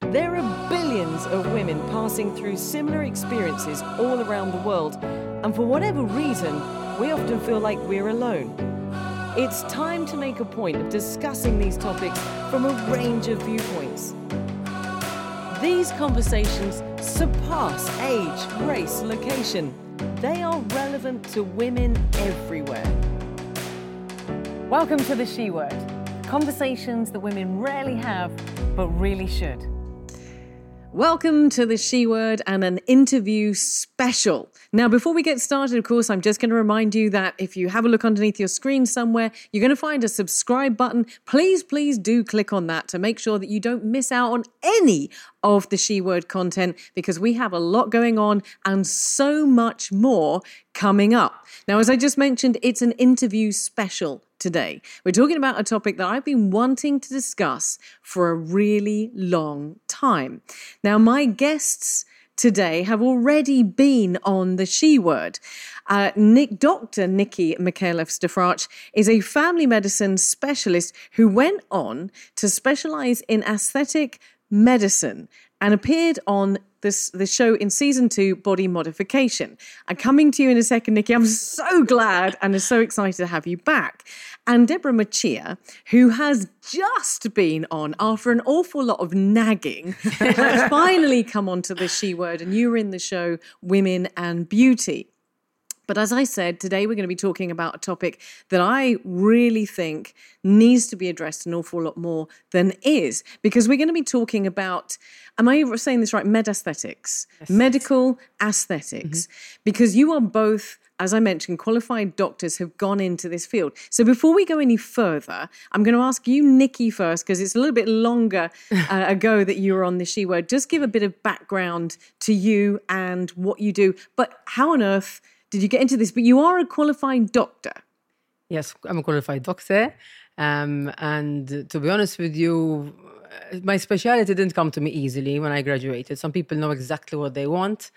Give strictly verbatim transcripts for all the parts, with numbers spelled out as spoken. There are billions of women passing through similar experiences all around the world, and for whatever reason, we often feel like we're alone. It's time to make a point of discussing these topics from a range of viewpoints. These conversations surpass age, race, location. They are relevant to women everywhere. Welcome to The She Word, conversations that women rarely have, but really should. Welcome to The She Word and an interview special. Now, before we get started, of course, I'm just going to remind you that if you have a look underneath your screen somewhere, you're going to find a subscribe button. Please, please do click on that to make sure that you don't miss out on any of the She Word content, because we have a lot going on and so much more coming up. Now, as I just mentioned, it's an interview special today. We're talking about a topic that I've been wanting to discuss for a really long time. Now, my guests today have already been on the She Word. Uh, Nick, Doctor Nicky Micallef Stafrace is a family medicine specialist who went on to specialize in aesthetic medicine and appeared on this the show in season two, Body Modification. I'm coming to you in a second, Nicky. I'm so glad and so excited to have you back. And Deborah Mercieca, who has just been on after an awful lot of nagging, has finally come onto the She Word, and you were in the show Women and Beauty. But as I said, today we're going to be talking about a topic that I really think needs to be addressed an awful lot more than is, because we're going to be talking about, am I saying this right, MedAesthetics, yes. medical aesthetics, mm-hmm. because you are both, as I mentioned, qualified doctors have gone into this field. So before we go any further, I'm going to ask you, Nicky, first, because it's a little bit longer uh, ago that you were on the She Word. Just give a bit of background to you and what you do, but how on earth did you get into this? But you are a qualified doctor. Yes, I'm a qualified doctor. Um, and to be honest with you, my specialty didn't come to me easily when I graduated. Some people know exactly what they want.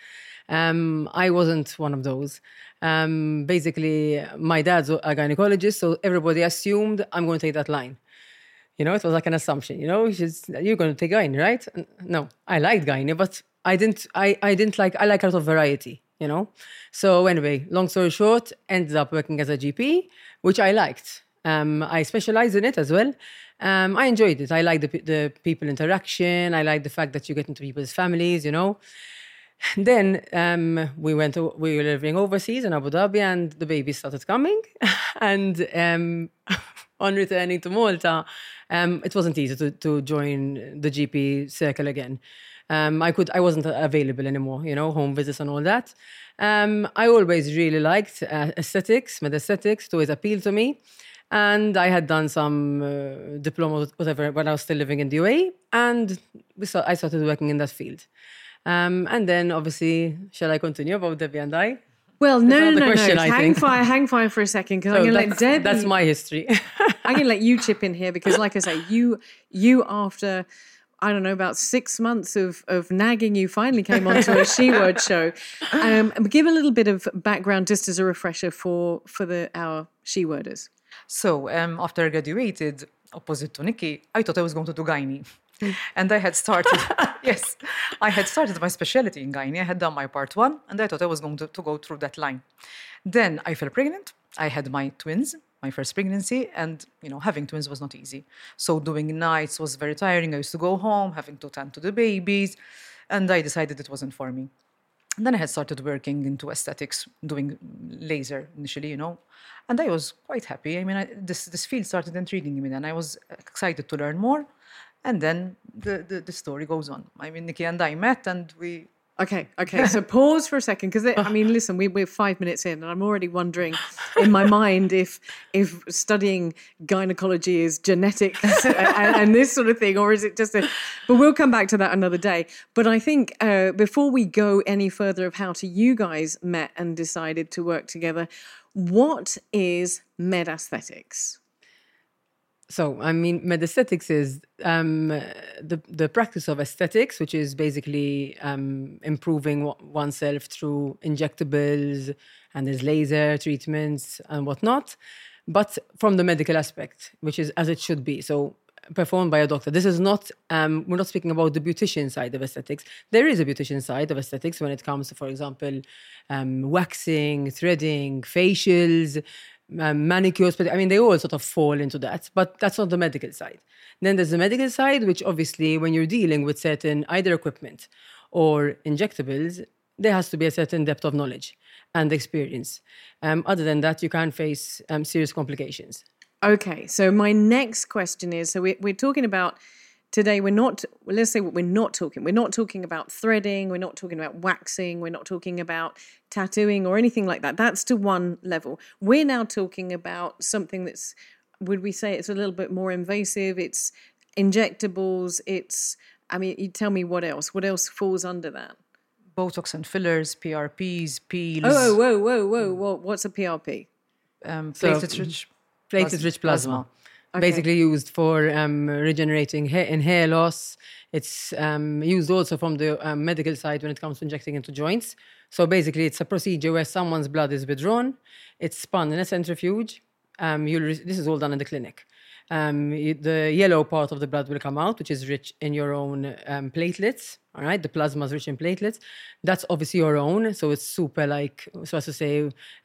Um, I wasn't one of those. Um, basically, my dad's a gynecologist, so everybody assumed I'm going to take that line. You know, it was like an assumption. You know, just, you're going to take gyne, right? No, I liked gyne, but I didn't. I, I didn't like. I like a lot of variety. You know, so anyway, long story short, ended up working as a G P, which I liked. Um, I specialized in it as well. Um, I enjoyed it. I liked the, the people interaction. I liked the fact that you get into people's families, you know. And then um, we went to, we were living overseas in Abu Dhabi, and the baby started coming. and um, on returning to Malta, um, it wasn't easy to, to join the G P circle again. Um, I could, I wasn't available anymore, you know, home visits and all that. Um, I always really liked uh, aesthetics, MedAesthetics. It always appealed to me. And I had done some uh, diploma, whatever, when I was still living in the U A E. And we saw, I started working in that field. Um, and then, obviously, shall I continue about Debbie and I? Well, no, no, no, question, no. Hang fire, hang fire for a second, because so I'm going to let Debbie... That's my history. I'm going to let you chip in here, because, like I say, you, you after... I don't know, about six months of, of nagging, you finally came onto a She Word show. Um, give a little bit of background just as a refresher for for the our She Worders. So um, after I graduated, opposite to Nicky, I thought I was going to do gynae. And I had started, yes, I had started my specialty in gynae. I had done my part one, and I thought I was going to, to go through that line. Then I fell pregnant. I had my twins. My first pregnancy, and you know, having twins was not easy. So doing nights was very tiring. I used to go home, having to tend to the babies, and I decided it wasn't for me. And then I had started working into aesthetics, doing laser initially, you know, and I was quite happy. I mean, I, this this field started intriguing me, and I was excited to learn more. And then the the, the story goes on. I mean, Nicky and I met, and we. Okay, okay. So pause for a second, because I mean, listen, we, we're five minutes in, and I'm already wondering in my mind if if studying gynecology is genetics and, and this sort of thing, or is it just a... But we'll come back to that another day. But I think uh, before we go any further of how to you guys met and decided to work together, what is MedAesthetics? So, I mean, MedAesthetics is um, the, the practice of aesthetics, which is basically um, improving w- oneself through injectables, and there's laser treatments and whatnot, but from the medical aspect, which is as it should be. So, performed by a doctor. This is not, um, we're not speaking about the beautician side of aesthetics. There is a beautician side of aesthetics when it comes to, for example, um, waxing, threading, facials, Um, manicures, but I mean, they all sort of fall into that, but that's not the medical side. Then there's the medical side, which obviously when you're dealing with certain either equipment or injectables, there has to be a certain depth of knowledge and experience. Um, other than that, you can face um, serious complications. Okay, so my next question is, so we, we're talking about today, we're not, let's say what we're not talking, we're not talking about threading, we're not talking about waxing, we're not talking about tattooing or anything like that. That's to one level. We're now talking about something that's, would we say it's a little bit more invasive, it's injectables, it's, I mean, you tell me what else, what else falls under that? Botox and fillers, P R Ps, peels. Oh, whoa, whoa, whoa, whoa, what's a P R P? Um, Platelet-rich Platelet-rich plasma. plasma. Okay. Basically used for um, regenerating hair and hair loss. It's um, used also from the um, medical side when it comes to injecting into joints. So basically it's a procedure where someone's blood is withdrawn, it's spun in a centrifuge. Um, you'll re- this is all done in the clinic. Um, you, the yellow part of the blood will come out, which is rich in your own um, platelets. All right, the plasma is rich in platelets. That's obviously your own, so it's super, like, so as to say,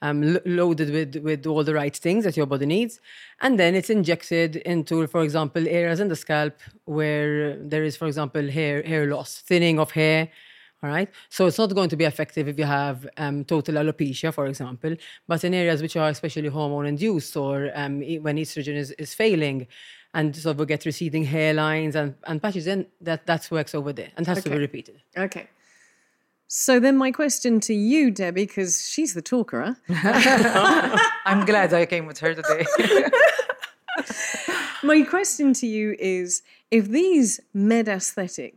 um, lo- loaded with, with all the right things that your body needs. And then it's injected into, for example, areas in the scalp where there is, for example, hair hair loss, thinning of hair. All right, so it's not going to be effective if you have um, total alopecia, for example, but in areas which are especially hormone-induced or um, e- when estrogen is, is failing, and so we get receding hairlines and, and patches, and that, that works over there and has okay. to be repeated. Okay. So then my question to you, Debbie, because she's the talker, huh? I'm glad I came with her today. My question to you is, if these MedAesthetic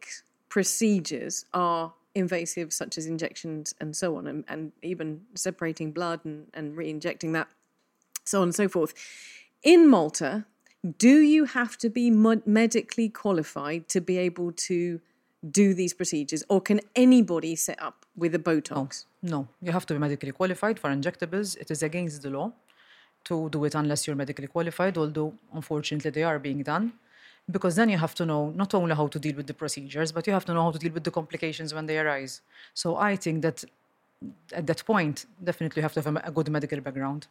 procedures are invasive, such as injections and so on, and, and even separating blood and, and re-injecting that, so on and so forth. In Malta, do you have to be mod- medically qualified to be able to do these procedures, or can anybody set up with a Botox? No, no. You have to be medically qualified for injectables. It is against the law to do it unless you're medically qualified, although unfortunately they are being done. Because then you have to know not only how to deal with the procedures, but you have to know how to deal with the complications when they arise. So I think that at that point, definitely you have to have a good medical background.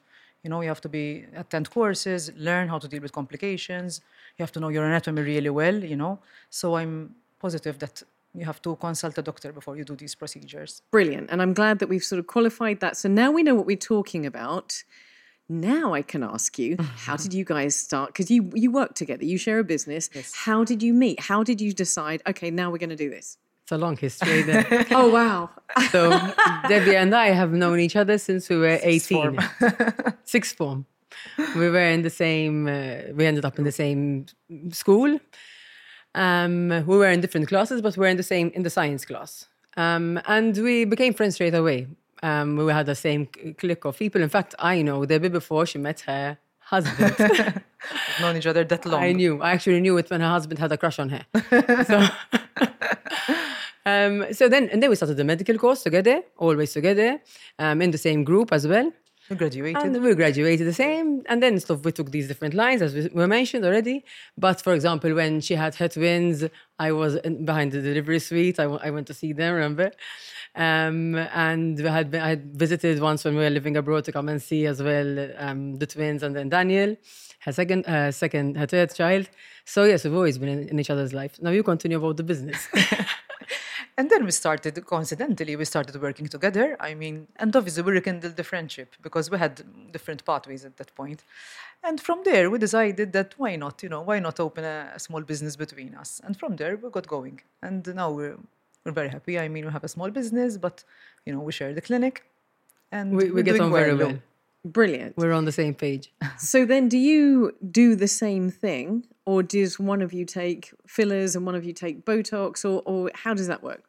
You know, you have to be attend courses, learn how to deal with complications. You have to know your anatomy really well, you know. So I'm positive that you have to consult a doctor before you do these procedures. Brilliant. And I'm glad that we've sort of qualified that. So now we know what we're talking about. Now I can ask you, how did you guys start? Because you, you work together, you share a business. Yes. How did you meet? How did you decide, okay, now we're going to do this? It's a long history there. Oh, wow. So Debbie and I have known each other since we were eighteen. Sixth form. Sixth form. We were in the same, uh, we ended up in the same school. Um, we were in different classes, but we were in the same, in the science class. Um, and we became friends straight away. Um, we had the same clique of people. In fact, I know Debbie before she met her husband. We've known each other that long. I knew. I actually knew it when her husband had a crush on her. So, um, so then, and then we started the medical course together, always together, um, in the same group as well. We graduated. And we graduated the same. And then stuff, we took these different lines, as we mentioned already. But for example, when she had her twins, I was behind the delivery suite. I, w- I went to see them, remember? Um, and we had been, I had visited once when we were living abroad to come and see as well um, the twins, and then Daniel, her second, uh, second, her third child. So yes, we've always been in, in each other's life. Now you continue about the business. And then we started, coincidentally, we started working together. I mean, and obviously we rekindled the friendship because we had different pathways at that point. And from there, we decided that why not, you know, why not open a, a small business between us? And from there, we got going. And now we're we're very happy. I mean, we have a small business, but, you know, we share the clinic. And we, we get on very well. well. Brilliant. We're on the same page. So then do you do the same thing, or does one of you take fillers and one of you take Botox, or, or how does that work?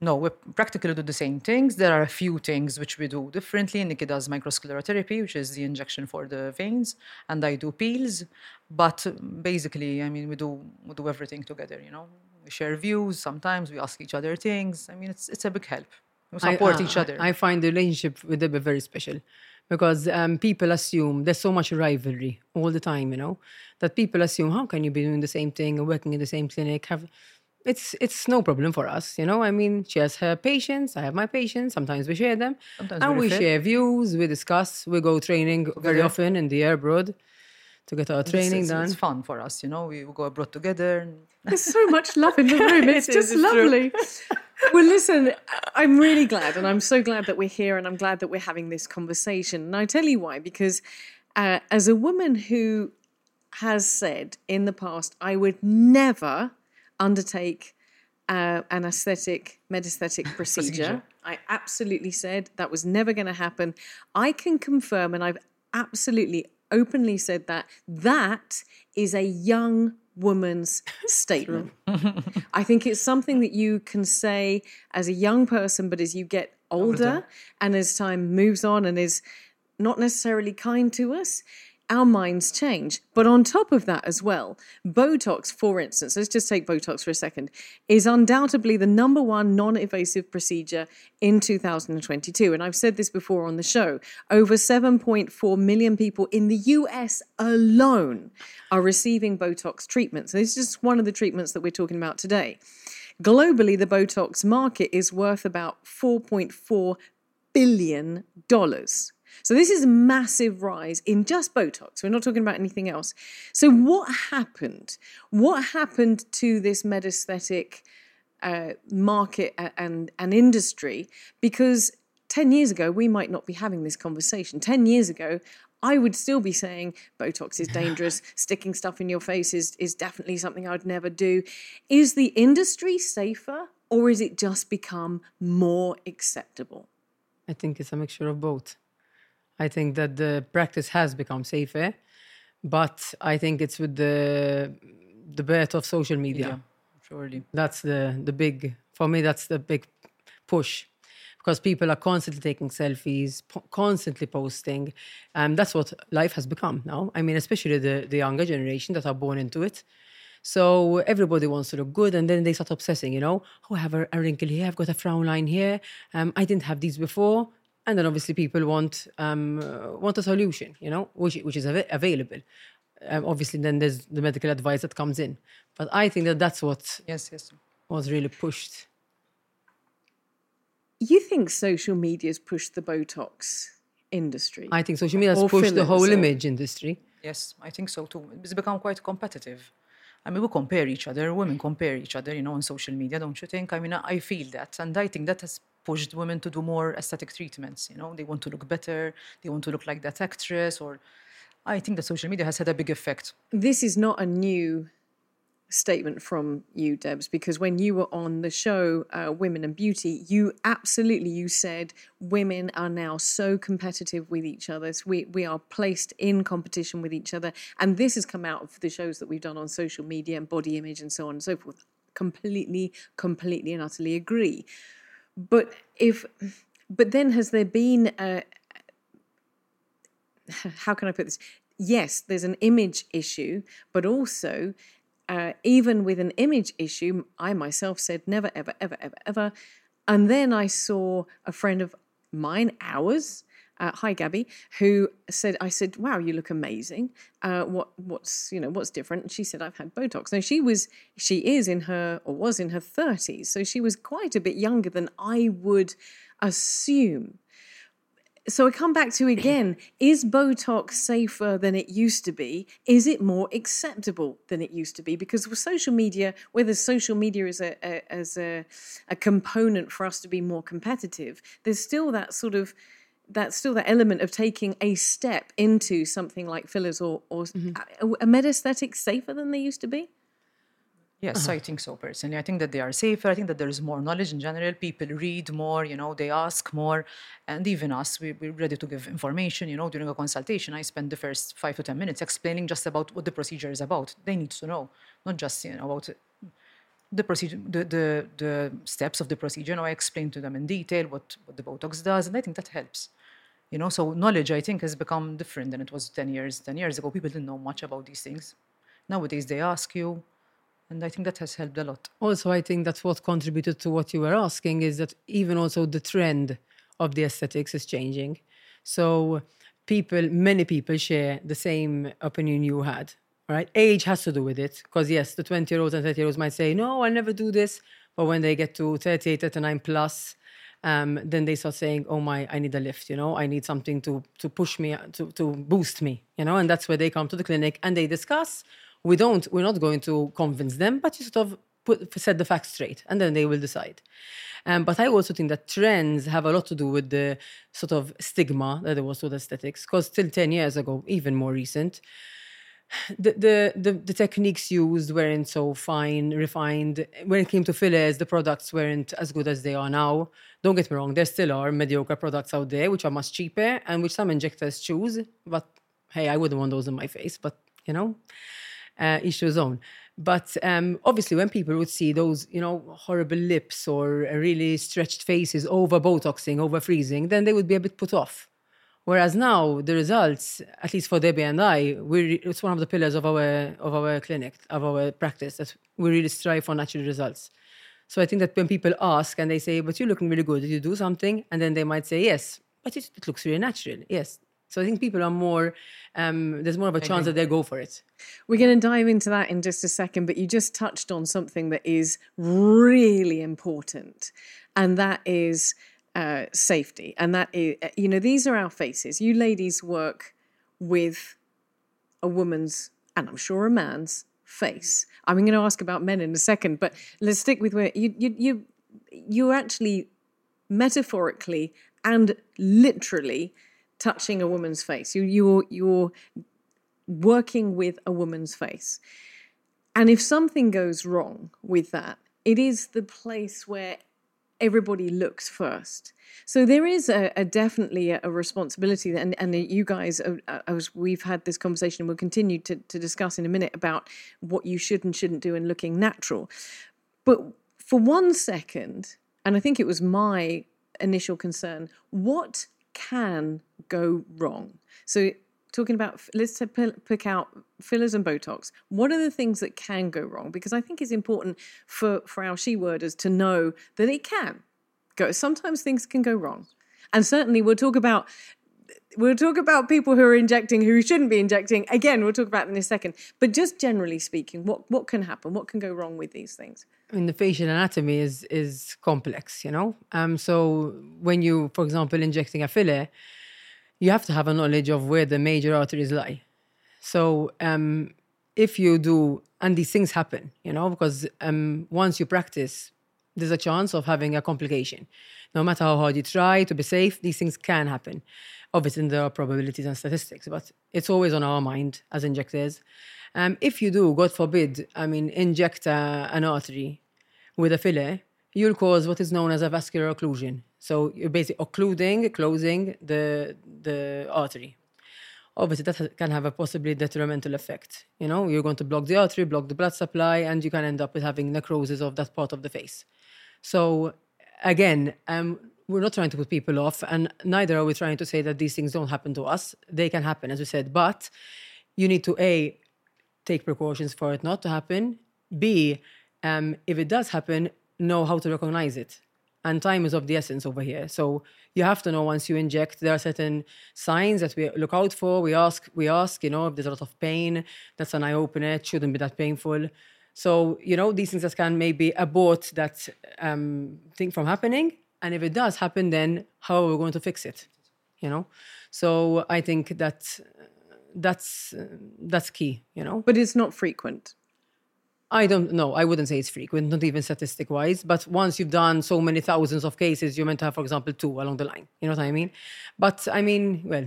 No, we practically do the same things. There are a few things which we do differently. Nikki does microsclerotherapy, which is the injection for the veins, and I do peels. But basically, I mean, we do we do everything together, you know. We share views, sometimes we ask each other things. I mean, it's it's a big help. We support I, uh, each other. I find the relationship with Deborah very special, because um, people assume there's so much rivalry all the time, you know, that people assume, how can you be doing the same thing and working in the same clinic? Have... It's it's no problem for us, you know. I mean, she has her patients, I have my patients. Sometimes we share them. Sometimes and we fit. share views, we discuss, we go training very yeah. often in the air abroad to get our training is, done. It's fun for us, you know. We go abroad together. And... There's so much love in the room. It's it just is, lovely. Well, listen, I'm really glad, and I'm so glad that we're here, and I'm glad that we're having this conversation. And I tell you why, because uh, as a woman who has said in the past, I would never... undertake uh, an aesthetic, MedAesthetic procedure. procedure. I absolutely said that was never going to happen. I can confirm, and I've absolutely openly said that, that is a young woman's statement. I think it's something that you can say as a young person, but as you get older, older. and as time moves on and is not necessarily kind to us, our minds change. But on top of that as well, Botox, for instance, let's just take Botox for a second, is undoubtedly the number one non-invasive procedure in two thousand twenty-two. And I've said this before on the show, over seven point four million people in the U S alone are receiving Botox treatments. And this is just one of the treatments that we're talking about today. Globally, the Botox market is worth about four point four billion dollars. So this is a massive rise in just Botox. We're not talking about anything else. So what happened? What happened to this MedAesthetic uh, market and, and industry? Because ten years ago, we might not be having this conversation. ten years ago, I would still be saying Botox is dangerous. Sticking stuff in your face is, is definitely something I'd never do. Is the industry safer, or is it just become more acceptable? I think it's a mixture of both. I think that the practice has become safer, but I think it's with the the birth of social media. Yeah, surely. That's the, the big, for me, that's the big push, because people are constantly taking selfies, po- constantly posting. Um, that's what life has become now. I mean, especially the, the younger generation that are born into it. So everybody wants to look good, and then they start obsessing, you know, oh, I have a, a wrinkle here, I've got a frown line here, um, I didn't have these before. And then obviously people want um, want a solution, you know, which which is av- available. Um, obviously, then there's the medical advice that comes in. But I think that that's what yes, yes. was really pushed. You think social media's pushed the Botox industry? I think social media's pushed the whole image industry. Yes, I think so too. It's become quite competitive. I mean, we compare each other. Women compare each other, you know, on social media, don't you think? I mean, I feel that. And I think that has pushed women to do more aesthetic treatments, you know. They want to look better, they want to look like that actress, or I think that social media has had a big effect. This is not a new statement from you, Debs, because when you were on the show, uh, Women and Beauty, you absolutely, you said women are now so competitive with each other. So we, we are placed in competition with each other. And this has come out of the shows that we've done on social media and body image and so on and so forth. Completely, completely and utterly agree. But if, but then has there been a, how can I put this? Yes, there's an image issue, but also uh, even with an image issue, I myself said never, ever, ever, ever, ever. And then I saw a friend of mine, ours, Uh, hi Gabby, who said, I said, wow, you look amazing. Uh, what, what's, you know, what's different? And she said, I've had Botox. Now she was, she is in her, or was in her thirties. So she was quite a bit younger than I would assume. So I come back to again, is Botox safer than it used to be? Is it more acceptable than it used to be? Because with social media, whether social media is a, a as a, a component for us to be more competitive, there's still that sort of, that's still the element of taking a step into something like fillers or, or mm-hmm. a, a MedAesthetic safer than they used to be? Yes, uh-huh. I think so personally. I think that they are safer. I think that there is more knowledge in general. People read more, you know, they ask more. And even us, we, we're ready to give information, you know, during a consultation. I spend the first five to ten minutes explaining just about what the procedure is about. They need to know, not just, you know, about the procedure, the, the, the steps of the procedure. You know, I explain to them in detail what, what the Botox does. And I think that helps. You know, so knowledge, I think, has become different than it was ten years. ten years ago, people didn't know much about these things. Nowadays, they ask you. And I think that has helped a lot. Also, I think that's what contributed to what you were asking, is that even also the trend of the aesthetics is changing. So people, many people share the same opinion you had, right? Age has to do with it. Because yes, the twenty-year-olds and thirty-year-olds might say, no, I'll never do this. But when they get to thirty-eight, thirty-nine plus, um, then they start saying, oh my, I need a lift, you know? I need something to, to push me, to, to boost me, you know? And that's where they come to the clinic and they discuss. We don't, we're not going to convince them, but you sort of put, set the facts straight and then they will decide. Um, but I also think that trends have a lot to do with the sort of stigma that there was to the aesthetics, because till ten years ago, even more recent, the, the, the, the techniques used weren't so fine, refined. When it came to fillers, the products weren't as good as they are now. Don't get me wrong, there still are mediocre products out there, which are much cheaper and which some injectors choose. But hey, I wouldn't want those in my face, but you know. Uh, each to his own. But um, obviously when people would see those, you know, horrible lips or really stretched faces, over Botoxing, over freezing, then they would be a bit put off. Whereas now the results, at least for Debbie and I, we it's one of the pillars of our of our clinic, of our practice, that we really strive for natural results. So I think that when people ask and they say, but you're looking really good, did you do something? And then they might say, yes, but it, it looks really natural, yes. So I think people are more, um, there's more of a chance that they go for it. We're going to dive into that in just a second, but you just touched on something that is really important, and that is uh, safety. And that is, you know, these are our faces. You ladies work with a woman's, and I'm sure a man's, face. I'm going to ask about men in a second, but let's stick with where you, you, you, you're actually metaphorically and literally touching a woman's face. You, you're, you're working with a woman's face. And if something goes wrong with that, it is the place where everybody looks first. So there is a, a definitely a, a responsibility, and, and you guys, as we've had this conversation, and we'll continue to, to discuss in a minute about what you should and shouldn't do in looking natural. But for one second, and I think it was my initial concern, what can go wrong? So talking about, let's pick out fillers and Botox. What are the things that can go wrong? Because I think it's important for, for our she-worders to know that it can go. Sometimes things can go wrong. And certainly we'll talk about, we'll talk about people who are injecting, who shouldn't be injecting. Again, we'll talk about in a second. But just generally speaking, what, what can happen? What can go wrong with these things? I mean, the facial anatomy is is complex, you know? Um, so when you, for example, injecting a filler, you have to have a knowledge of where the major arteries lie. So um, if you do, and these things happen, you know, because um, once you practice, there's a chance of having a complication. No matter how hard you try to be safe, these things can happen. Obviously, there are probabilities and statistics, but it's always on our mind as injectors. Um, if you do, God forbid, I mean, inject uh, an artery with a filler, you'll cause what is known as a vascular occlusion. So you're basically occluding, closing the the artery. Obviously, that has, can have a possibly detrimental effect. You know, you're going to block the artery, block the blood supply, and you can end up with having necrosis of that part of the face. So again, um, we're not trying to put people off, and neither are we trying to say that these things don't happen to us. They can happen, as we said, but you need to, A, take precautions for it not to happen. B, Um, if it does happen, know how to recognize it. And time is of the essence over here. So you have to know once you inject, there are certain signs that we look out for. We ask, we ask, you know, if there's a lot of pain, that's an eye-opener. It shouldn't be that painful. So, you know, these things that can maybe abort that um, thing from happening. And if it does happen, then how are we going to fix it? You know? So I think that that's, that's key, you know? But it's not frequent. I don't know. I wouldn't say it's frequent, not even statistic-wise. But once you've done so many thousands of cases, you're meant to have, for example, two along the line. You know what I mean? But I mean, well,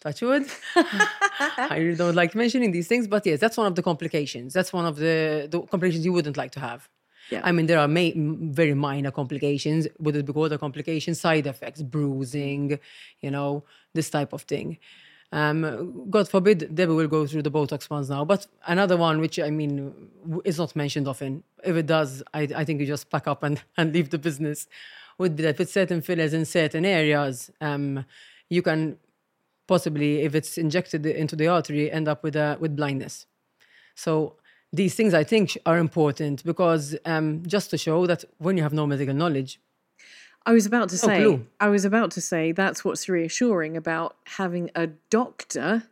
touch wood. I really don't like mentioning these things, but yes, that's one of the complications. That's one of the, the complications you wouldn't like to have. Yeah. I mean, there are ma- very minor complications. Would it be called a complication? Side effects, bruising, you know, this type of thing. Um, God forbid, Debbie will go through the Botox ones now. But another one, which, I mean, is not mentioned often. If it does, I, I think you just pack up and, and leave the business. Would be that with certain fillers in certain areas, um, you can possibly, if it's injected into the artery, end up with a, with blindness. So these things, I think, are important because um, just to show that when you have no medical knowledge, I was about to no say, clue. I was about to say that's what's reassuring about having a doctor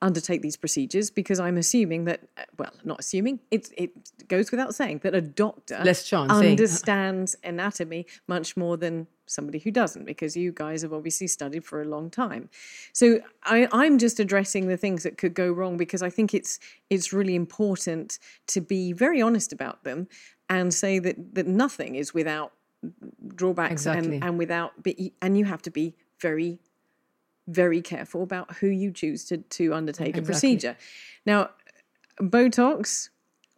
undertake these procedures, because I'm assuming that, well, not assuming, it, it goes without saying that a doctor Less chance, understands eh? anatomy much more than somebody who doesn't, because you guys have obviously studied for a long time. So I, I'm just addressing the things that could go wrong, because I think it's it's really important to be very honest about them and say that, that nothing is without drawbacks exactly. and, and without, and you have to be very very careful about who you choose to, to undertake exactly. a procedure. Now, Botox,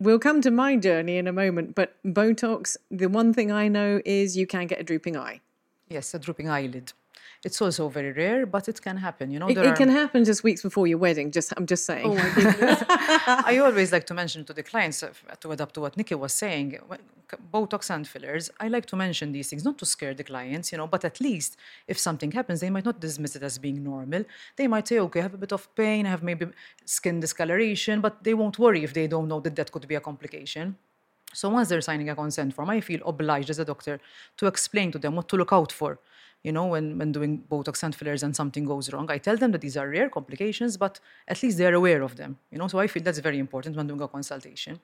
we'll come to my journey in a moment, but Botox, the one thing I know is you can get a drooping eye. Yes, a drooping eyelid. It's also very rare, but it can happen. You know, It, it are... can happen just weeks before your wedding, just I'm just saying. Oh, my goodness. I always like to mention to the clients, to adapt to what Nikki was saying, Botox and fillers, I like to mention these things, not to scare the clients, you know, but at least if something happens, they might not dismiss it as being normal. They might say, okay, I have a bit of pain, I have maybe skin discoloration, but they won't worry if they don't know that that could be a complication. So once they're signing a consent form, I feel obliged as a doctor to explain to them what to look out for. You know, when, when doing Botox and fillers and something goes wrong, I tell them that these are rare complications, but at least they're aware of them. You know, so I feel that's very important when doing a consultation.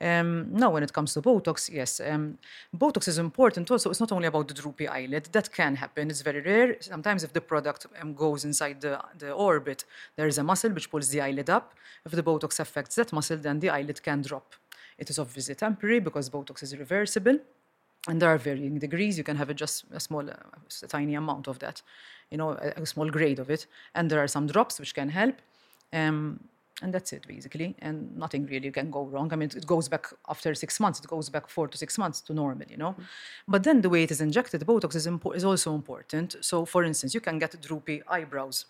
Um, now, when it comes to Botox, yes, um, Botox is important also. It's not only about the droopy eyelid. That can happen. It's very rare. Sometimes if the product um, goes inside the, the orbit, there is a muscle which pulls the eyelid up. If the Botox affects that muscle, then the eyelid can drop. It is obviously temporary because Botox is reversible. And there are varying degrees. You can have just a small, uh, a tiny amount of that, you know, a, a small grade of it. And there are some drops which can help. Um, and that's it, basically. And nothing really can go wrong. I mean, it goes back after six months. It goes back four to six months to normal, you know. Mm-hmm. But then the way it is injected, Botox is, impo- is also important. So, for instance, you can get droopy eyebrows.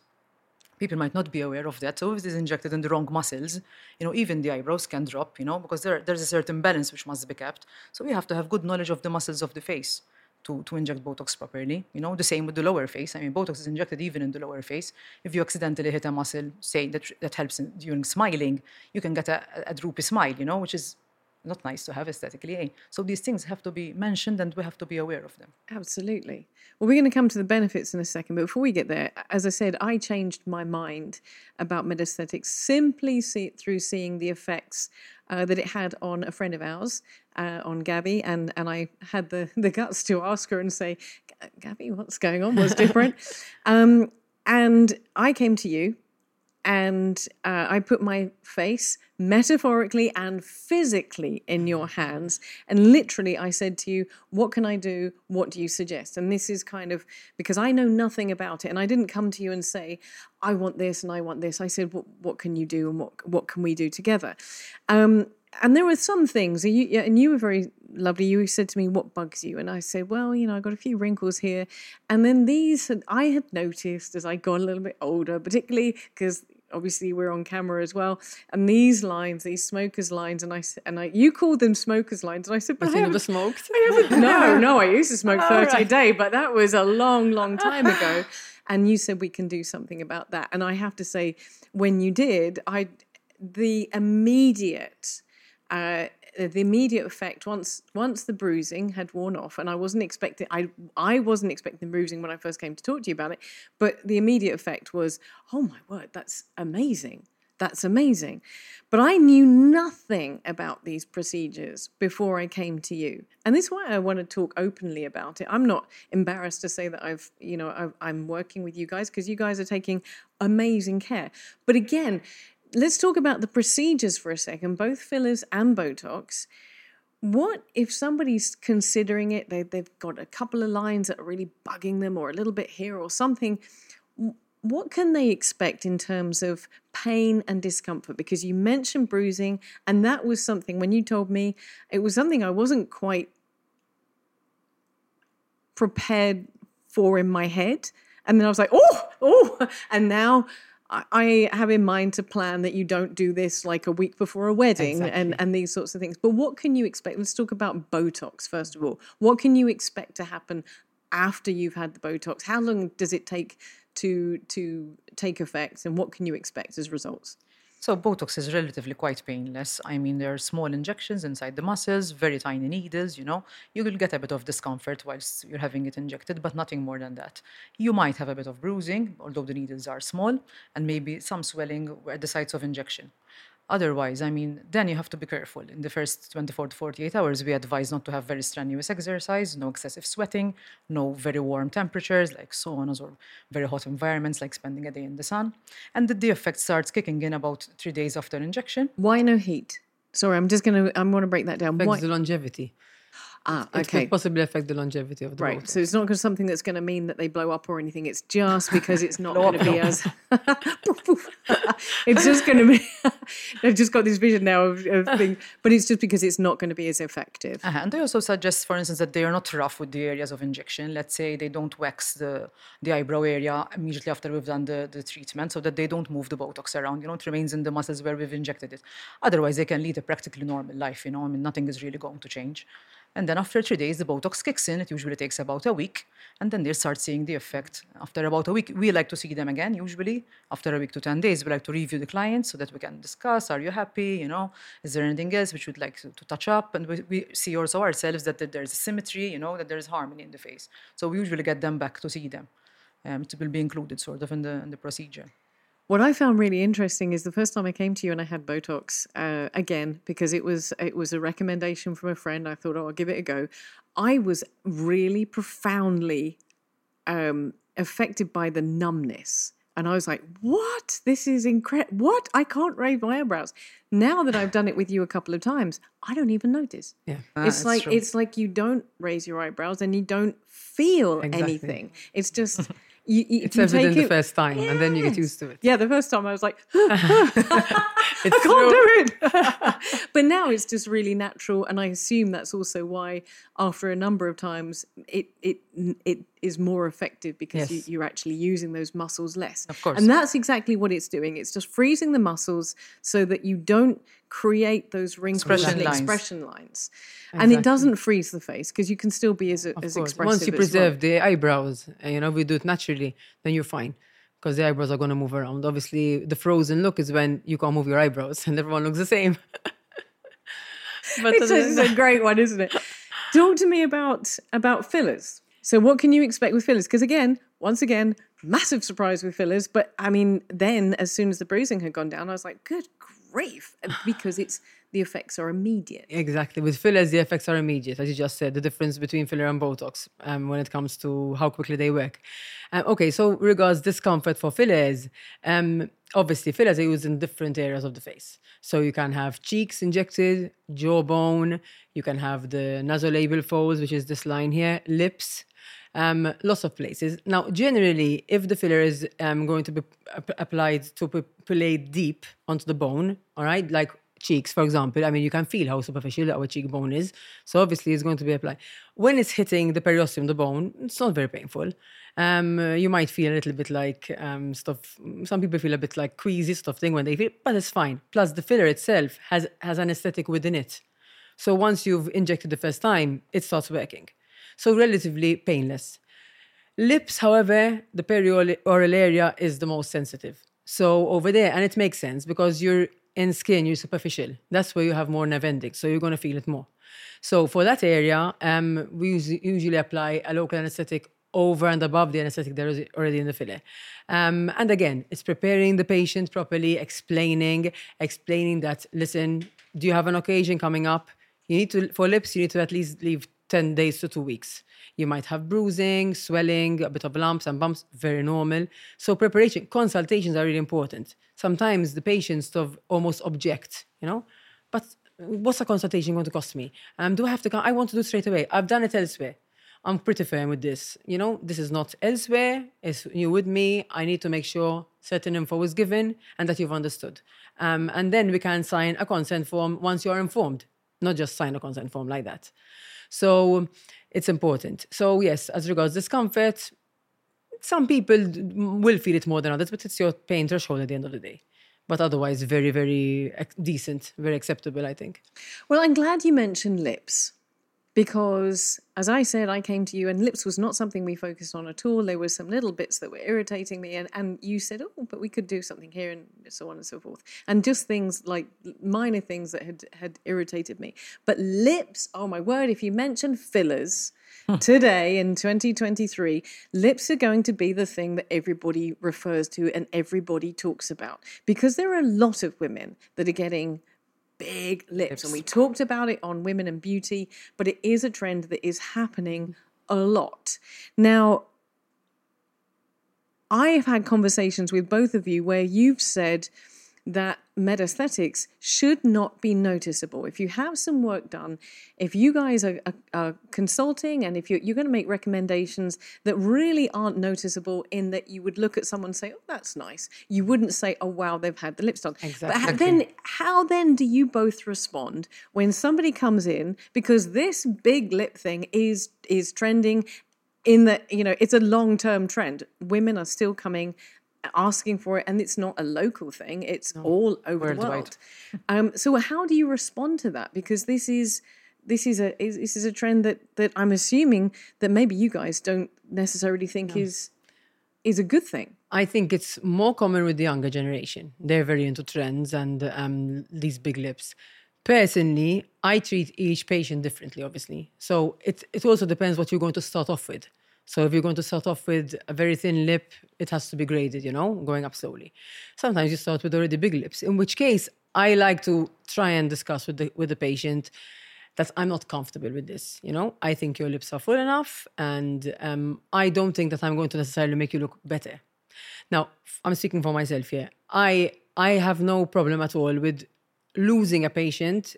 People might not be aware of that. So if it is injected in the wrong muscles, you know, even the eyebrows can drop, you know, because there, there's a certain balance which must be kept. So we have to have good knowledge of the muscles of the face to, to inject Botox properly. You know, the same with the lower face. I mean, Botox is injected even in the lower face. If you accidentally hit a muscle, say, that that helps in, during smiling, you can get a, a droopy smile, you know, which is not nice to have aesthetically. Eh? So these things have to be mentioned and we have to be aware of them. Absolutely. Well, we're going to come to the benefits in a second, but before we get there, as I said, I changed my mind about MedAesthetics simply see, through seeing the effects uh, that it had on a friend of ours, uh, on Gabby, and, and I had the, the guts to ask her and say, Gabby, what's going on? What's different? um, and I came to you. And uh, I put my face metaphorically and physically in your hands. And literally I said to you, what can I do? What do you suggest? And this is kind of, because I know nothing about it. And I didn't come to you and say, I want this and I want this. I said, what, what can you do and what what can we do together? Um, and there were some things, and you, and you were very lovely. You said to me, what bugs you? And I said, well, you know, I've got a few wrinkles here. And then these, had, I had noticed as I got a little bit older, particularly because... obviously we're on camera as well, and these lines, these smokers lines, and I and I, you called them smokers lines, and I said, but I, I never smoked. I haven't, no, no, I used to smoke thirty right. a day, but that was a long, long time ago. And you said we can do something about that, and I have to say, when you did, I the immediate. Uh, the immediate effect once once the bruising had worn off, and I wasn't expecting I I wasn't expecting bruising when I first came to talk to you about it, but the immediate effect was, oh my word, that's amazing. That's amazing. But I knew nothing about these procedures before I came to you. And this is why I want to talk openly about it. I'm not embarrassed to say that I've, you know, I've, I'm working with you guys because you guys are taking amazing care. But again, let's talk about the procedures for a second, both fillers and Botox. What if somebody's considering it, they, they've got a couple of lines that are really bugging them or a little bit here or something, what can they expect in terms of pain and discomfort? Because you mentioned bruising, and that was something, when you told me, it was something I wasn't quite prepared for in my head. And then I was like, oh, oh, and now I have in mind to plan that you don't do this like a week before a wedding. Exactly. and, and these sorts of things. But what can you expect? Let's talk about Botox, first of all. What can you expect to happen after you've had the Botox? How long does it take to to take effect, and what can you expect as results? So Botox is relatively quite painless. I mean, there are small injections inside the muscles, very tiny needles, you know. You will get a bit of discomfort whilst you're having it injected, but nothing more than that. You might have a bit of bruising, although the needles are small, and maybe some swelling at the sites of injection. Otherwise, I mean, then you have to be careful. In the first twenty-four to forty-eight hours, we advise not to have very strenuous exercise, no excessive sweating, no very warm temperatures like saunas or very hot environments like spending a day in the sun. And the, the effect starts kicking in about three days after injection. Why no heat? Sorry, I'm just going to, I'm going to break that down. It affects the longevity. Ah, okay. It could possibly affect the longevity of the right. Botox. So it's not something that's going to mean that they blow up or anything. It's just because it's not going to be as. It's just going to be. I've just got this vision now of, of things, but it's just because it's not going to be as effective. Uh-huh. And they also suggest, for instance, that they are not rough with the areas of injection. Let's say they don't wax the the eyebrow area immediately after we've done the, the treatment, so that they don't move the Botox around. You know, it remains in the muscles where we've injected it. Otherwise, they can lead a practically normal life. You know, I mean, nothing is really going to change. And then after three days, the Botox kicks in. It usually takes about a week. And then they start seeing the effect after about a week. We like to see them again, usually, after a week to ten days. We like to review the clients so that we can discuss, are you happy? You know, is there anything else which we'd like to, to touch up? And we, we see also ourselves that, that there's a symmetry, you know, that there's harmony in the face. So we usually get them back to see them. Um, it will be included sort of in the, in the procedure. What I found really interesting is the first time I came to you and I had Botox, uh, again, because it was it was a recommendation from a friend. I thought, oh, I'll give it a go. I was really profoundly um, affected by the numbness. And I was like, what? This is incredible. What? I can't raise my eyebrows. Now that I've done it with you a couple of times, I don't even notice. Yeah, ah, it's like true. It's like you don't raise your eyebrows and you don't feel exactly. anything. It's just... You, you, it's evident it, the first time, yes. And then you get used to it. Yeah, the first time I was like, I can't do it. But now it's just really natural, and I assume that's also why, after a number of times, it it it is more effective because yes. you, you're actually using those muscles less. Of course, and that's exactly what it's doing. It's just freezing the muscles so that you don't create those wrinkles expression and lines. expression lines. Exactly. And it doesn't freeze the face because you can still be as, as expressive. Once you preserve well. the eyebrows, you know, we do it naturally, then you're fine because the eyebrows are going to move around. Obviously, the frozen look is when you can't move your eyebrows and everyone looks the same. But it's just a great one, isn't it? Talk to me about, about fillers. So what can you expect with fillers? Because again, once again, massive surprise with fillers. But I mean, then as soon as the bruising had gone down, I was like, good Reef, because it's the effects are immediate. Exactly. With fillers, the effects are immediate, as you just said, the difference between filler and Botox um, when it comes to how quickly they work. Um, okay, so regards discomfort for fillers, um, obviously fillers are used in different areas of the face. So you can have cheeks injected, jawbone, you can have the nasolabial folds, which is this line here, lips, Um, lots of places. Now, generally, if the filler is um, going to be ap- applied to palpate deep onto the bone, all right, like cheeks, for example, I mean, you can feel how superficial our cheekbone is. So obviously, it's going to be applied. When it's hitting the periosteum, the bone, it's not very painful. Um, you might feel a little bit like um, stuff. Some people feel a bit like queasy stuff thing when they feel, but it's fine. Plus, the filler itself has has anesthetic within it. So once you've injected the first time, it starts working. So relatively painless. Lips, however, the perioral area is the most sensitive. So over there, and it makes sense because you're in skin, you're superficial. That's where you have more nerve endings, so you're going to feel it more. So for that area, um, we usually apply a local anesthetic over and above the anesthetic that is already in the filler. Um, and again, it's preparing the patient properly, explaining, explaining that, listen, do you have an occasion coming up? You need to, for lips, you need to at least leave ten days to two weeks. You might have bruising, swelling, a bit of lumps and bumps, very normal. So preparation, consultations are really important. Sometimes the patients of almost object, you know, but what's a consultation going to cost me? Um, do I have to come? I want to do it straight away. I've done it elsewhere. I'm pretty firm with this. You know, this is not elsewhere. It's you with me. I need to make sure certain info is given and that you've understood. Um, and then we can sign a consent form once you're informed, not just sign a consent form like that. So it's important. So yes, as regards discomfort, some people will feel it more than others, but it's your pain threshold at the end of the day. But otherwise, very, very decent, very acceptable, I think. Well, I'm glad you mentioned lips because, as I said, I came to you and lips was not something we focused on at all. There were some little bits that were irritating me and, and you said, oh, but we could do something here and so on and so forth. And just things like minor things that had, had irritated me. But lips, oh my word, if you mention fillers... Today in twenty twenty-three, lips are going to be the thing that everybody refers to and everybody talks about because there are a lot of women that are getting big lips. lips. And we talked about it on Women and Beauty, but it is a trend that is happening a lot. Now, I have had conversations with both of you where you've said that MedAesthetics should not be noticeable. If you have some work done, if you guys are, are, are consulting and if you're, you're going to make recommendations that really aren't noticeable in that you would look at someone and say, oh, that's nice. You wouldn't say, oh, wow, they've had the lips done. Exactly. But how then, how then do you both respond when somebody comes in? Because this big lip thing is is trending in that, you know, it's a long-term trend. Women are still coming asking for it, and it's not a local thing, it's no, all over worldwide. The world. Um, so how do you respond to that? Because this is this is a is, this is a trend that that I'm assuming that maybe you guys don't necessarily think no. is is a good thing. I think it's more common with the younger generation. They're very into trends and um, these big lips. Personally, I treat each patient differently, obviously. So it it also depends what you're going to start off with. So if you're going to start off with a very thin lip, it has to be graded, you know, going up slowly. Sometimes you start with already big lips, in which case I like to try and discuss with the with the patient that I'm not comfortable with this, you know. I think your lips are full enough and um, I don't think that I'm going to necessarily make you look better. Now, I'm speaking for myself here. I, I have no problem at all with losing a patient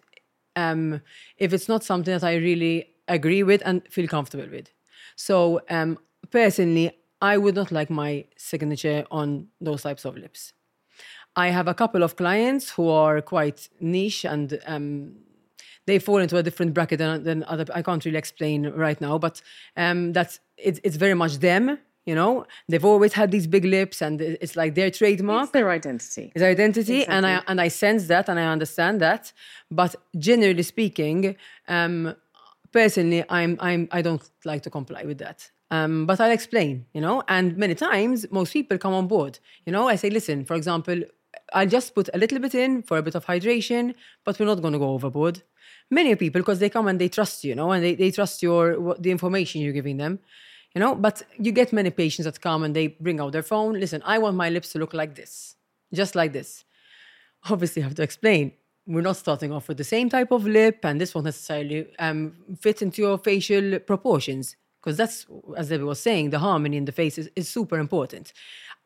um, if it's not something that I really agree with and feel comfortable with. So um, personally, I would not like my signature on those types of lips. I have a couple of clients who are quite niche and um, they fall into a different bracket than, than other. I can't really explain right now, but um, that's it's, it's very much them. You know, they've always had these big lips and it's like their trademark. It's their identity. It's their identity. Exactly. And I and I sense that and I understand that. But generally speaking, um, Personally, I'm, I'm, I don't like to comply with that. Um, but I'll explain, you know, and many times most people come on board. You know, I say, listen, for example, I'll just put a little bit in for a bit of hydration, but we're not going to go overboard. Many people, because they come and they trust you, you know, and they, they trust your the information you're giving them, you know, but you get many patients that come and they bring out their phone. Listen, I want my lips to look like this, just like this. Obviously, I have to explain. We're not starting off with the same type of lip and this won't necessarily um, fit into your facial proportions because that's, as Debbie was saying, the harmony in the face is, is super important.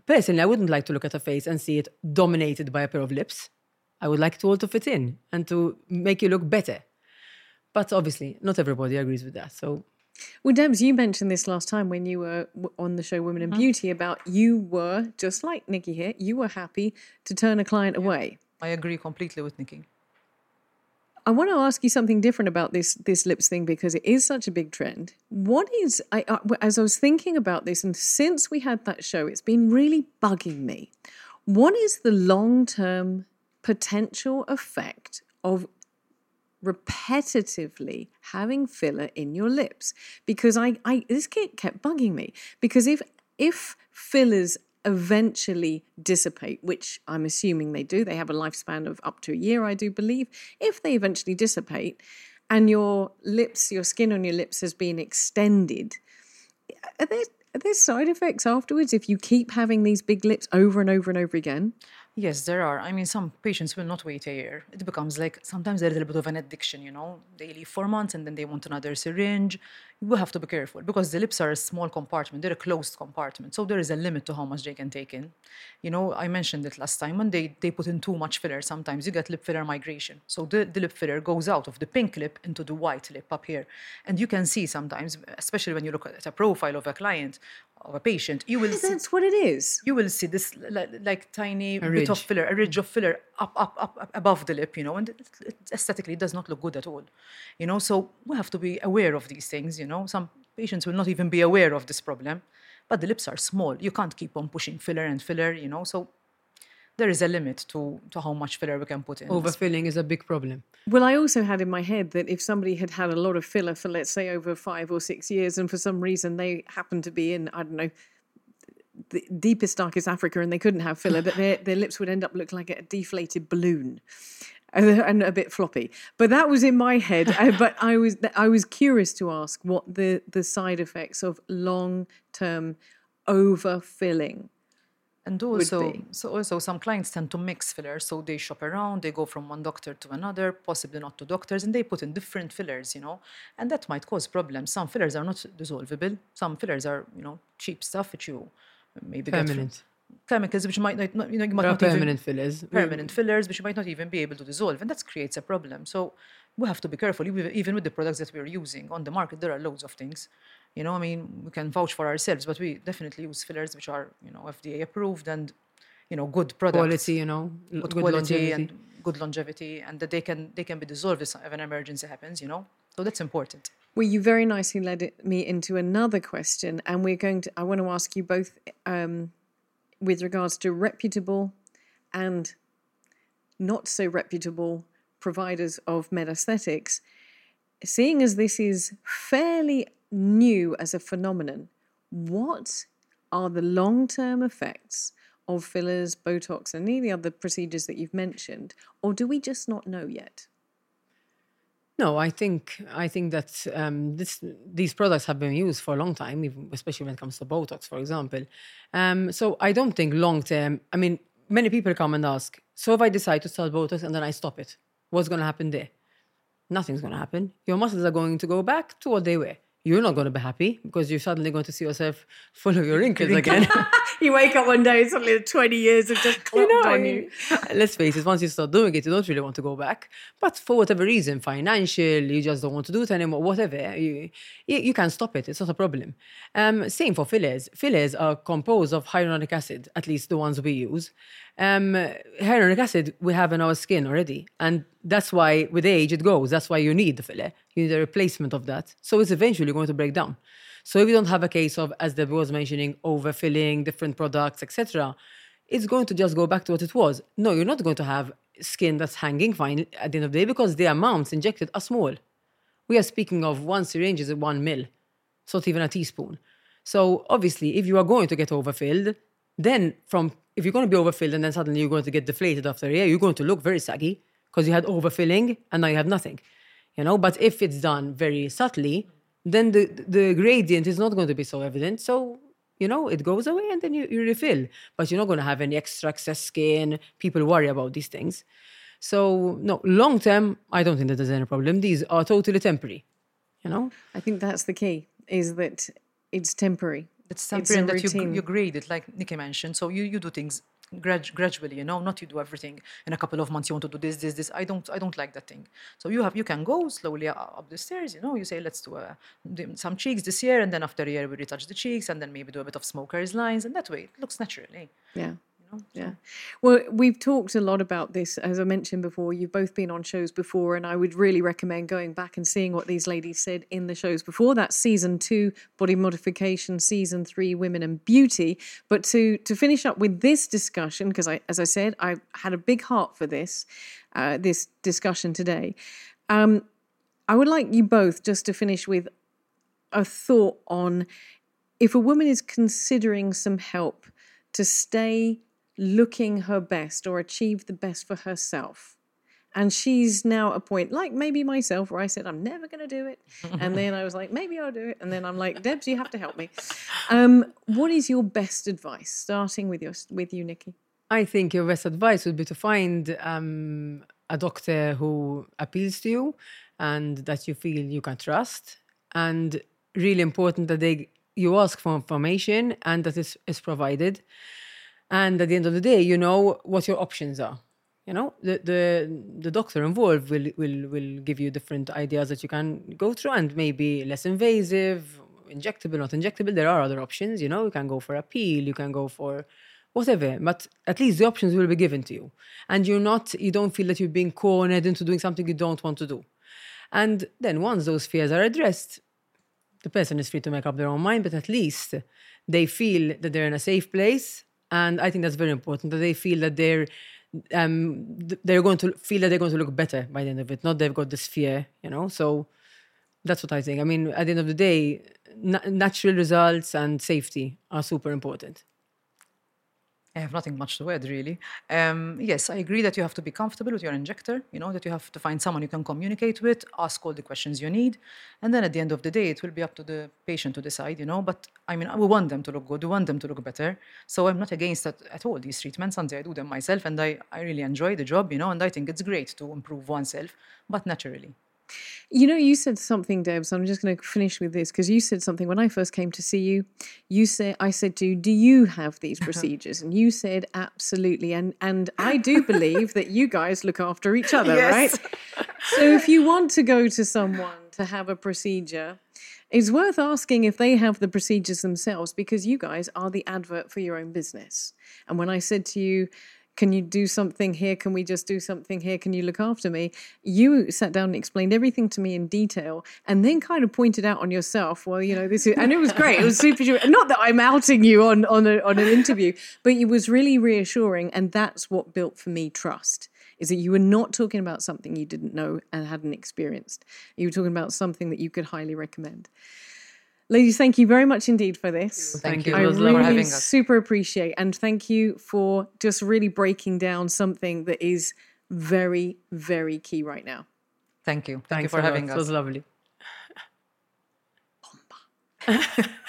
Personally, I wouldn't like to look at a face and see it dominated by a pair of lips. I would like it all to fit in and to make you look better. But obviously, not everybody agrees with that, so... Well, Debs, you mentioned this last time when you were on the show Women and mm-hmm. Beauty about you were, just like Nikki here, you were happy to turn a client yeah. away. I agree completely with Nikki. I want to ask you something different about this this lips thing because it is such a big trend. What is, I, I, as I was thinking about this, and since we had that show, it's been really bugging me. What is the long-term potential effect of repetitively having filler in your lips? Because I, I this kid kept bugging me. Because if if fillers eventually dissipate, which I'm assuming they do. They have a lifespan of up to a year, I do believe. If they eventually dissipate and your lips, your skin on your lips has been extended, are there, are there side effects afterwards if you keep having these big lips over and over and over again? Yes, there are. I mean, some patients will not wait a year. It becomes like sometimes a little bit of an addiction, you know. They leave four months and then they want another syringe. You have to be careful because the lips are a small compartment. They're a closed compartment. So there is a limit to how much they can take in. You know, I mentioned it last time when they, they put in too much filler. Sometimes you get lip filler migration. So the, the lip filler goes out of the pink lip into the white lip up here. And you can see sometimes, especially when you look at a profile of a client, of a patient, you will see, that's what it is. You will see this like, like tiny bit of filler, a ridge of filler up, up, up, up above the lip, you know, and it, it aesthetically does not look good at all, you know. So we have to be aware of these things, you know. Some patients will not even be aware of this problem, but the lips are small. You can't keep on pushing filler and filler, you know. So there is a limit to, to how much filler we can put in. Overfilling is a big problem. Well, I also had in my head that if somebody had had a lot of filler for, let's say, over five or six years, and for some reason they happened to be in, I don't know, the deepest, darkest Africa, and they couldn't have filler, but their, their lips would end up looking like a deflated balloon and a bit floppy. But that was in my head. But I was I was curious to ask what the, the side effects of long-term overfilling. And also, so also some clients tend to mix fillers, so they shop around, they go from one doctor to another, possibly not to doctors, and they put in different fillers, you know, and that might cause problems. Some fillers are not dissolvable. Some fillers are, you know, cheap stuff that you maybe permanent. get permanent chemicals, which might not, you know, you might not permanent even, fillers, permanent fillers, which you might not even be able to dissolve, and that creates a problem. So we have to be careful, even with the products that we're using on the market. There are loads of things. You know, I mean, we can vouch for ourselves, but we definitely use fillers which are, you know, F D A approved and, you know, good products. Quality, you know, good, good quality longevity. and good longevity, and that they can they can be dissolved if an emergency happens, you know. So that's important. Well, you very nicely led me into another question, and we're going to, I want to ask you both um, with regards to reputable and not so reputable providers of MedAesthetics. Seeing as this is fairly new as a phenomenon, what are the long-term effects of fillers, Botox, and any other procedures that you've mentioned, or do we just not know yet? No, I think I think that um, this, these products have been used for a long time, even, especially when it comes to Botox, for example. Um, so I don't think long-term. I mean, many people come and ask, so if I decide to start Botox and then I stop it, what's going to happen there? Nothing's going to happen. Your muscles are going to go back to what they were. You're not going to be happy because you're suddenly going to see yourself full of your wrinkles again. You wake up one day, suddenly twenty years have just clocked you know, on you. Let's face it, once you start doing it, you don't really want to go back. But for whatever reason, financial, you just don't want to do it anymore, whatever, you, you, you can stop it. It's not a problem. Um, same for fillers. Fillers are composed of hyaluronic acid, at least the ones we use. Um, hyaluronic acid we have in our skin already, and that's why with age it goes. That's why you need the filler. You need a replacement of that. So it's eventually going to break down. So if you don't have a case of, as Deb was mentioning, overfilling, different products, et cetera, it's going to just go back to what it was. No, you're not going to have skin that's hanging fine at the end of the day because the amounts injected are small. We are speaking of one syringe is one mil. It's not even a teaspoon. So obviously, if you are going to get overfilled, then from if you're going to be overfilled and then suddenly you're going to get deflated after a year, you're going to look very saggy because you had overfilling and now you have nothing. You know, but if it's done very subtly, then the, the gradient is not going to be so evident. So, you know, it goes away and then you, you refill. But you're not going to have any extra excess skin. People worry about these things. So, no, long term, I don't think that there's any problem. These are totally temporary, you know? I think that's the key, is that it's temporary. It's temporary that you, you grade it, like Nicky mentioned. So you, you do things Grad- gradually, you know, not you do everything in a couple of months. You want to do this, this, this. I don't, I don't like that thing. So you have, you can go slowly up the stairs. You know, you say let's do uh, some cheeks this year, and then after a year we retouch the cheeks, and then maybe do a bit of smoker's lines, and that way it looks naturally. Yeah, you know, so. Yeah. Well, we've talked a lot about this, as I mentioned before. You've both been on shows before, and I would really recommend going back and seeing what these ladies said in the shows before. That's season two, body modification; season three, women and beauty. But to to finish up with this discussion. Because I, as I said, I had a big heart for this, uh, this discussion today. Um, I would like you both just to finish with a thought on if a woman is considering some help to stay looking her best or achieve the best for herself. And she's now at a point, like maybe myself, where I said, I'm never going to do it. And then I was like, maybe I'll do it. And then I'm like, Debs, you have to help me. Um, what is your best advice, starting with, your, with you, Nicky? I think your best advice would be to find um, a doctor who appeals to you and that you feel you can trust. And really important that they you ask for information and that it's, it's provided. And at the end of the day, you know what your options are. You know, the the, the doctor involved will, will, will give you different ideas that you can go through, and maybe less invasive, injectable, not injectable. There are other options, you know, you can go for a peel, you can go for whatever, but at least the options will be given to you. And you're not, you don't feel that you're being cornered into doing something you don't want to do. And then once those fears are addressed, the person is free to make up their own mind, but at least they feel that they're in a safe place. And I think that's very important, that they feel that they're um, they're going to feel that they're going to look better by the end of it, not they've got this fear, you know. So that's what I think. I mean, at the end of the day, na- natural results and safety are super important. I have nothing much to add, really. Um, yes, I agree that you have to be comfortable with your injector, you know, that you have to find someone you can communicate with, ask all the questions you need, and then at the end of the day, it will be up to the patient to decide, you know, but I mean, we want them to look good, we want them to look better, so I'm not against that at all, these treatments, and I do them myself, and I, I really enjoy the job, you know, and I think it's great to improve oneself, but naturally. You know, you said something, Deb, so I'm just going to finish with this, because you said something when I first came to see you. You say, I said to you, do you have these procedures? And you said, absolutely. And and I do believe that you guys look after each other, yes. Right? So if you want to go to someone to have a procedure, it's worth asking if they have the procedures themselves, because you guys are the advert for your own business. And when I said to you, can you do something here? Can we just do something here? Can you look after me? You sat down and explained everything to me in detail, and then kind of pointed out on yourself, well, you know, this is, and it was great. It was super, not that I'm outing you on, on, a, on an interview, but it was really reassuring. And that's what built for me trust, is that you were not talking about something you didn't know and hadn't experienced. You were talking about something that you could highly recommend. Ladies, thank you very much indeed for this. Thank you. I really super appreciate, and thank you for just really breaking down something that is very, very key right now. Thank you. Thank you for having us. It was lovely. Bomba.